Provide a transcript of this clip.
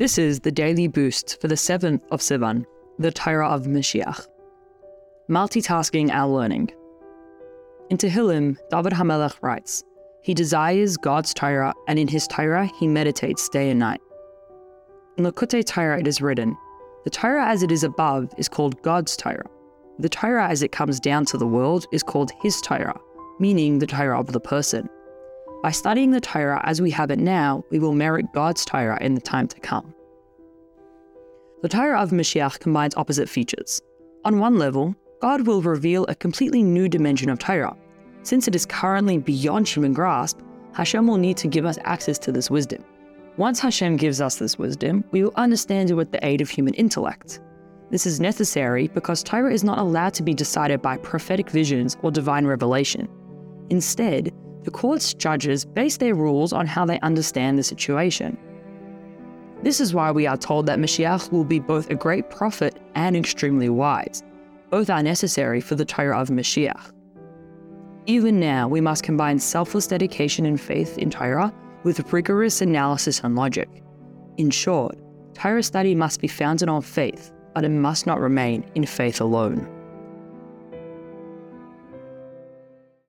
This is the Daily Boost for the 7th of Sivan, the Torah of Mashiach. Multitasking our learning. In Tehillim, David HaMelech writes, "He desires God's Torah, and in his Torah he meditates day and night." In Likutei Torah it is written, "The Torah as it is above is called God's Torah. The Torah as it comes down to the world is called his Torah," meaning the Torah of the person. By studying the Torah as we have it now, we will merit God's Torah in the time to come. The Torah of Mashiach combines opposite features. On one level, God will reveal a completely new dimension of Torah. Since it is currently beyond human grasp, Hashem will need to give us access to this wisdom. Once Hashem gives us this wisdom, we will understand it with the aid of human intellect. This is necessary because Torah is not allowed to be decided by prophetic visions or divine revelation. Instead, the court's judges base their rules on how they understand the situation. This is why we are told that Mashiach will be both a great prophet and extremely wise. Both are necessary for the Torah of Mashiach. Even now, we must combine selfless dedication and faith in Torah with rigorous analysis and logic. In short, Torah study must be founded on faith, but it must not remain in faith alone.